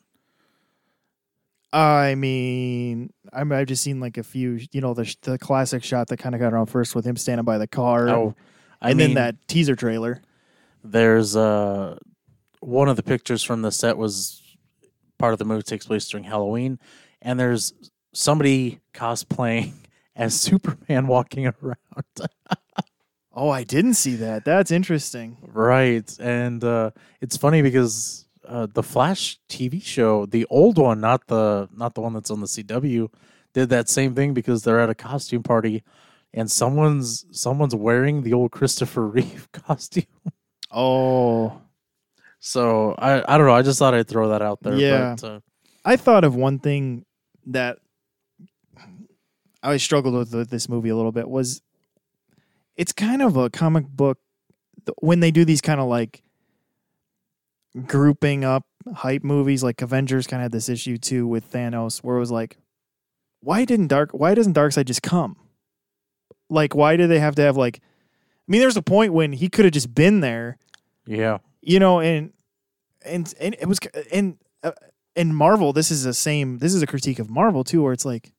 I mean, I mean, I've just seen like a few. You know, the the classic shot that kind of got around first with him standing by the car. Oh, I and mean, then that teaser trailer. There's uh, one of the pictures from the set was part of the movie takes place during Halloween, and there's somebody cosplaying as Superman walking around. Oh, I didn't see that. That's interesting. Right. And uh, it's funny because uh, the Flash T V show, the old one, not the not the one that's on the C W, did that same thing because they're at a costume party and someone's someone's wearing the old Christopher Reeve costume. Oh. So I, I don't know. I just thought I'd throw that out there. Yeah. But, uh, I thought of one thing that I struggled with this movie a little bit was it's kind of a comic book when they do these kind of like grouping up hype movies, like Avengers kind of had this issue too with Thanos where it was like, why didn't Dark, why doesn't Darkseid just come? Like, why do they have to have like, I mean, there's a point when he could have just been there. Yeah. You know, and, and, and it was, and, uh, and Marvel, this is the same, this is a critique of Marvel too, where it's like,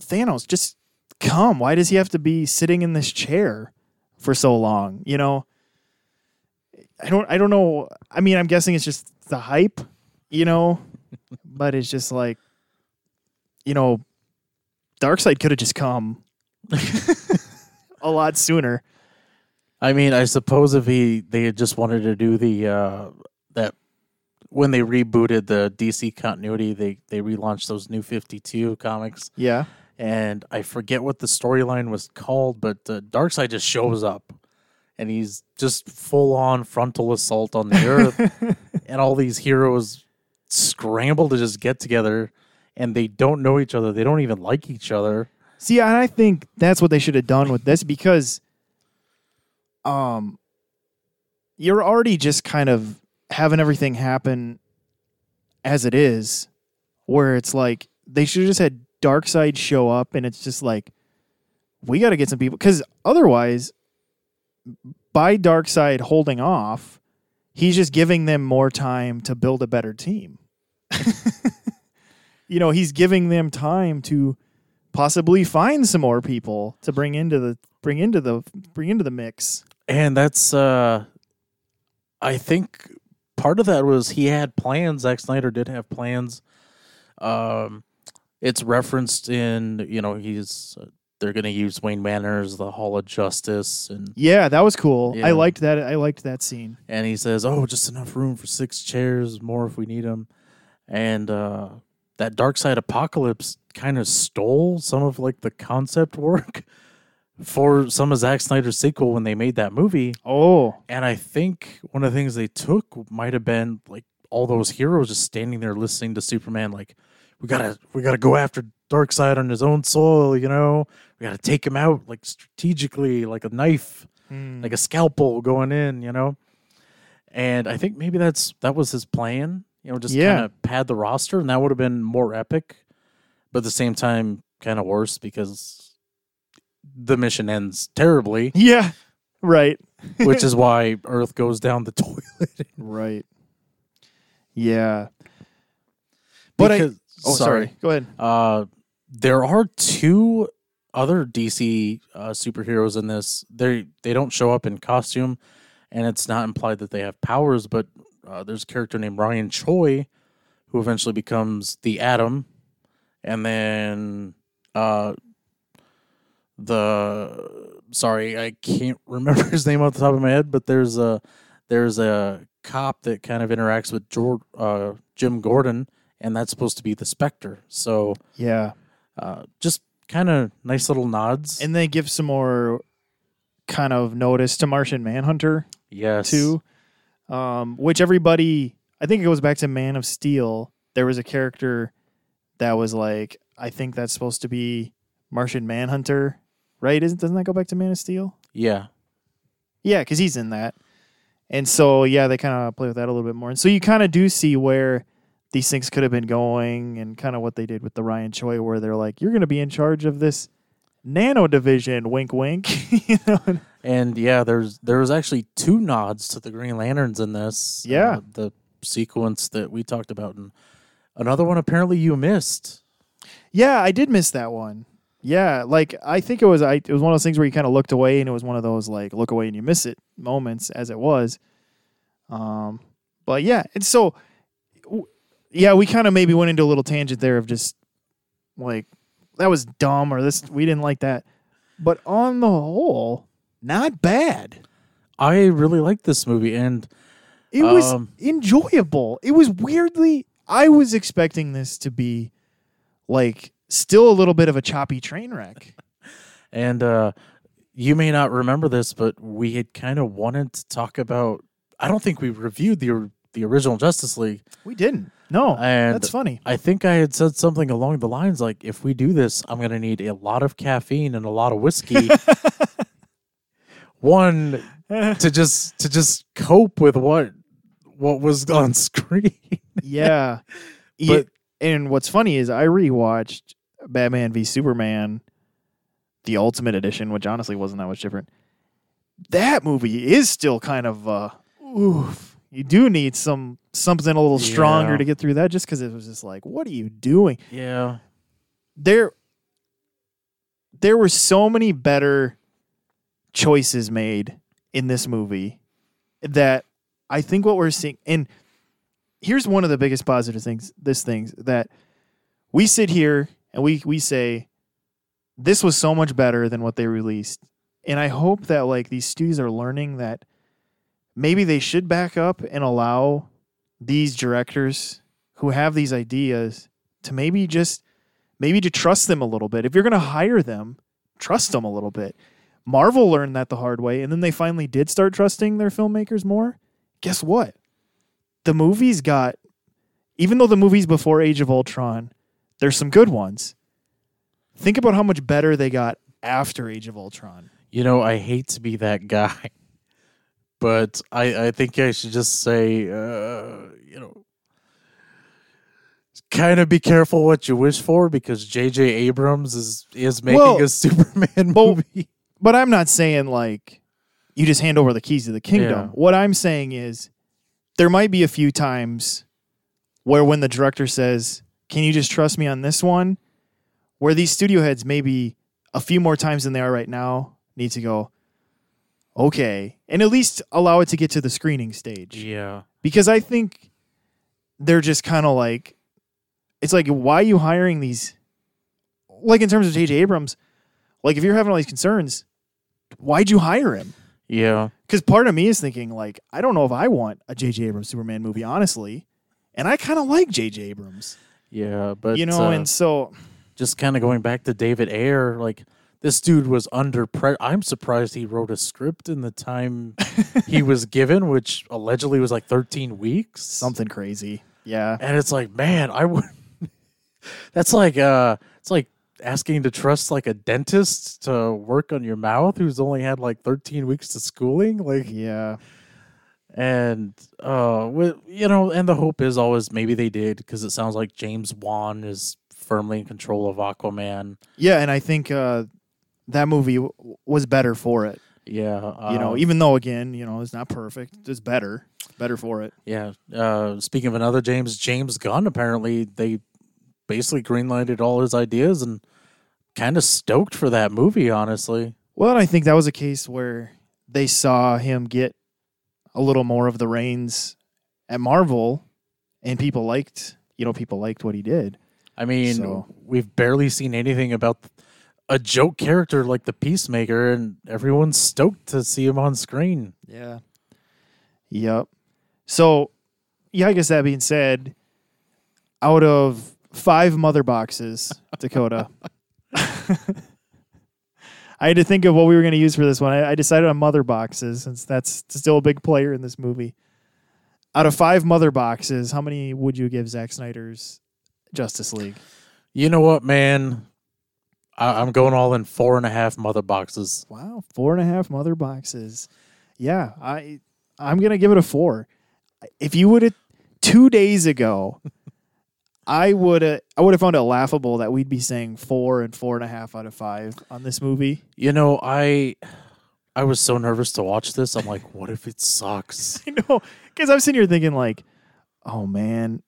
Thanos, just come. Why does he have to be sitting in this chair for so long? You know, I don't, I don't know. I mean, I'm guessing it's just the hype, you know, but it's just like, you know, Darkseid could have just come a lot sooner. I mean, I suppose if he, they had just wanted to do the, uh, that when they rebooted the D C continuity, they, they relaunched those new fifty-two comics. Yeah. And I forget what the storyline was called, but uh, Darkseid just shows up. And he's just full-on frontal assault on the Earth. And all these heroes scramble to just get together, and they don't know each other. They don't even like each other. See, and I think that's what they should have done with this, because um, you're already just kind of having everything happen as it is, where it's like they should have just had Darkseid show up, and it's just like, we got to get some people, because otherwise, by Darkseid holding off, he's just giving them more time to build a better team. You know, he's giving them time to possibly find some more people to bring into the bring into the bring into the mix. And that's, uh, I think, part of that was he had plans. Zack Snyder did have plans. Um, it's referenced in, you know, he's. Uh, They're going to use Wayne Manor's The Hall of Justice. And yeah, that was cool. Yeah. I liked that. I liked that scene. And he says, oh, just enough room for six chairs, more if we need them. And uh, that Darkseid Apocalypse kind of stole some of like the concept work for some of Zack Snyder's sequel when they made that movie. Oh. And I think one of the things they took might have been like all those heroes just standing there listening to Superman like, we gotta, we gotta go after Darkseid on his own soil, you know? We gotta take him out, like, strategically, like a knife, mm. like a scalpel going in, you know? And I think maybe that's that was his plan, you know, just yeah. kind of pad the roster, and that would have been more epic, but at the same time, kind of worse, because the mission ends terribly. Yeah, right. Which is why Earth goes down the toilet. Right. Yeah. But because... I... Oh, sorry. sorry. Go ahead. Uh, there are two other D C uh, superheroes in this. They they don't show up in costume, and it's not implied that they have powers, but uh, there's a character named Ryan Choi who eventually becomes the Atom, and then uh, the... Sorry, I can't remember his name off the top of my head, but there's a, there's a cop that kind of interacts with George, uh, Jim Gordon, and that's supposed to be the Spectre. So yeah, uh, just kind of nice little nods. And they give some more kind of notice to Martian Manhunter. Yes. Too, um, which everybody, I think it goes back to Man of Steel. There was a character that was like, I think that's supposed to be Martian Manhunter, right? Isn't doesn't that go back to Man of Steel? Yeah. Yeah, because he's in that. And so, yeah, they kind of play with that a little bit more. And so you kind of do see where these things could have been going, and kind of what they did with the Ryan Choi, where they're like, you're going to be in charge of this nano division, wink, wink. You know? And yeah, there's, there was actually two nods to the Green Lanterns in this. Yeah. Uh, the sequence that we talked about. And another one, apparently you missed. Yeah, I did miss that one. Yeah. Like, I think it was, I, it was one of those things where you kind of looked away, and it was one of those like look away and you miss it moments as it was. Um, but yeah. And so, w- Yeah, we kind of maybe went into a little tangent there of just like, that was dumb, or this, we didn't like that. But on the whole, not bad. I really liked this movie, and it um, was enjoyable. It was weirdly, I was expecting this to be like still a little bit of a choppy train wreck. And uh, you may not remember this, but we had kind of wanted to talk about, I don't think we reviewed the the original Justice League. We didn't. No, and that's funny. I think I had said something along the lines like, if we do this, I'm going to need a lot of caffeine and a lot of whiskey. One, to just to just cope with what what was on screen. Yeah. But, and what's funny is I rewatched Batman v Superman, the Ultimate Edition, which honestly wasn't that much different. That movie is still kind of, uh, oof. You do need some something a little stronger yeah. to get through that, just because it was just like, what are you doing? Yeah. There there were so many better choices made in this movie that I think what we're seeing, and here's one of the biggest positive things, this thing, that we sit here and we we say, this was so much better than what they released. And I hope that like these studios are learning that maybe they should back up and allow these directors who have these ideas to maybe just, maybe to trust them a little bit. If you're going to hire them, trust them a little bit. Marvel learned that the hard way, and then they finally did start trusting their filmmakers more. Guess what? The movies got even though the movies before Age of Ultron, there's some good ones. Think about how much better they got after Age of Ultron. You know, I hate to be that guy, but I, I think I should just say, uh, you know, kind of be careful what you wish for, because J J Abrams is, is making well, a Superman but, movie. But I'm not saying, like, you just hand over the keys to the kingdom. Yeah. What I'm saying is there might be a few times where when the director says, can you just trust me on this one? Where these studio heads maybe a few more times than they are right now need to go, okay, and at least allow it to get to the screening stage. Yeah. Because I think they're just kind of like, it's like, why are you hiring these? Like in terms of J J Abrams, like if you're having all these concerns, why'd you hire him? Yeah. Because part of me is thinking, like, I don't know if I want a J J Abrams Superman movie, honestly. And I kind of like J J Abrams. Yeah, but... You know, uh, and so... Just kind of going back to David Ayer, like, this dude was under pressure. I'm surprised he wrote a script in the time he was given, which allegedly was like thirteen weeks. Something crazy. Yeah. And it's like, man, I would... That's like, uh, it's like asking to trust like a dentist to work on your mouth who's only had like thirteen weeks to schooling. Like, yeah. And, uh, you know, and the hope is always maybe they did, because it sounds like James Wan is firmly in control of Aquaman. Yeah, and I think uh, that movie w- was better for it. Yeah. Uh, you know, even though, again, you know, it's not perfect, it's better. Better for it. Yeah. Uh, speaking of another James, James Gunn, apparently they basically greenlighted all his ideas and kind of stoked for that movie, honestly. Well, and I think that was a case where they saw him get a little more of the reins at Marvel, and people liked, you know, people liked what he did. I mean, so. We've barely seen anything about a joke character like the Peacemaker, and everyone's stoked to see him on screen. Yeah. Yep. So, yeah, I guess that being said, out of five mother boxes, Dakota, I had to think of what we were going to use for this one. I, I decided on mother boxes, since that's still a big player in this movie. Out of five mother boxes, how many would you give Zack Snyder's Justice League? You know what, man? I- I'm going all in four and a half mother boxes. Wow, four and a half mother boxes. Yeah, I, I'm going to give it a four. If you would have two days ago, I would have I would have found it laughable that we'd be saying four and four and a half out of five on this movie. You know, I I was so nervous to watch this. I'm like, what if it sucks? I know, because I'm sitting here thinking like, oh man,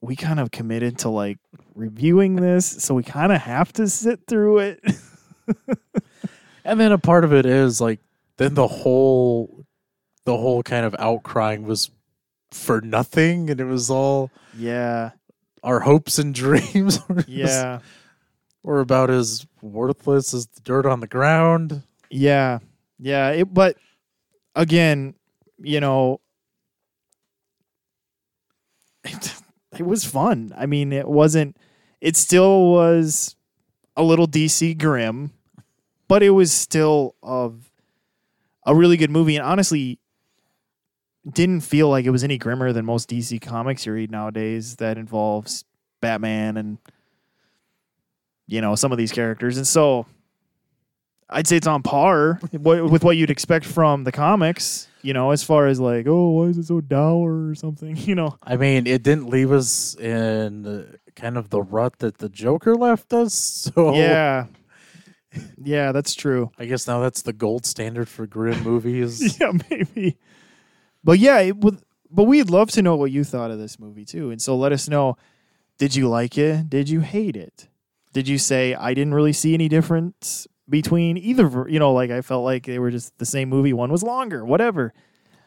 we kind of committed to like reviewing this, so we kind of have to sit through it. And then a part of it is like, then the whole the whole kind of outcrying was for nothing, and it was all yeah. Our hopes and dreams were, yeah. just, were about as worthless as the dirt on the ground. Yeah. Yeah. It, but again, you know, it, it was fun. I mean, it wasn't, it still was a little D C grim, but it was still of a really good movie. And honestly, didn't feel like it was any grimmer than most D C comics you read nowadays that involves Batman and, you know, some of these characters. And so I'd say it's on par with what you'd expect from the comics, you know, as far as like, oh, why is it so dour or something, you know? I mean, it didn't leave us in kind of the rut that the Joker left us. So yeah. Yeah, that's true. I guess now that's the gold standard for grim movies. Yeah, maybe. But yeah, it would, but we'd love to know what you thought of this movie too. And so let us know, did you like it? Did you hate it? Did you say, I didn't really see any difference between either, you know, like I felt like they were just the same movie. One was longer, whatever.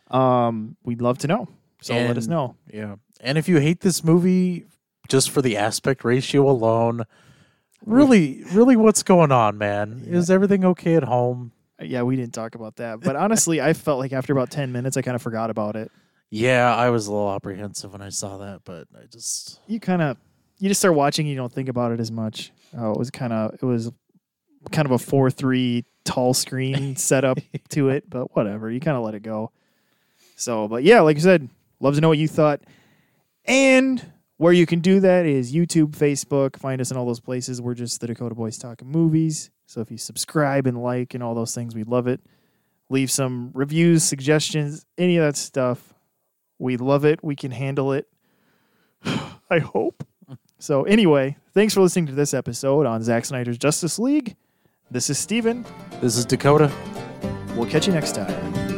Um, we'd love to know. So and, let us know. Yeah. And if you hate this movie just for the aspect ratio alone, really, really what's going on, man? Yeah. Is everything okay at home? Yeah, we didn't talk about that. But honestly, I felt like after about ten minutes, I kind of forgot about it. Yeah, I was a little apprehensive when I saw that, but I just... You kind of... You just start watching, you don't think about it as much. Oh, it was kind of... It was kind of a four three tall screen setup to it, but whatever. You kind of let it go. So, but yeah, like you said, love to know what you thought. And Where you can do that is YouTube, Facebook. Find us in all those places. We're just the Dakota Boys Talking Movies. So if you subscribe and like and all those things, we'd love it. Leave some reviews, suggestions, any of that stuff. We love it. We can handle it. I hope. So anyway, thanks for listening to this episode on Zack Snyder's Justice League. This is Steven. This is Dakota. We'll catch you next time.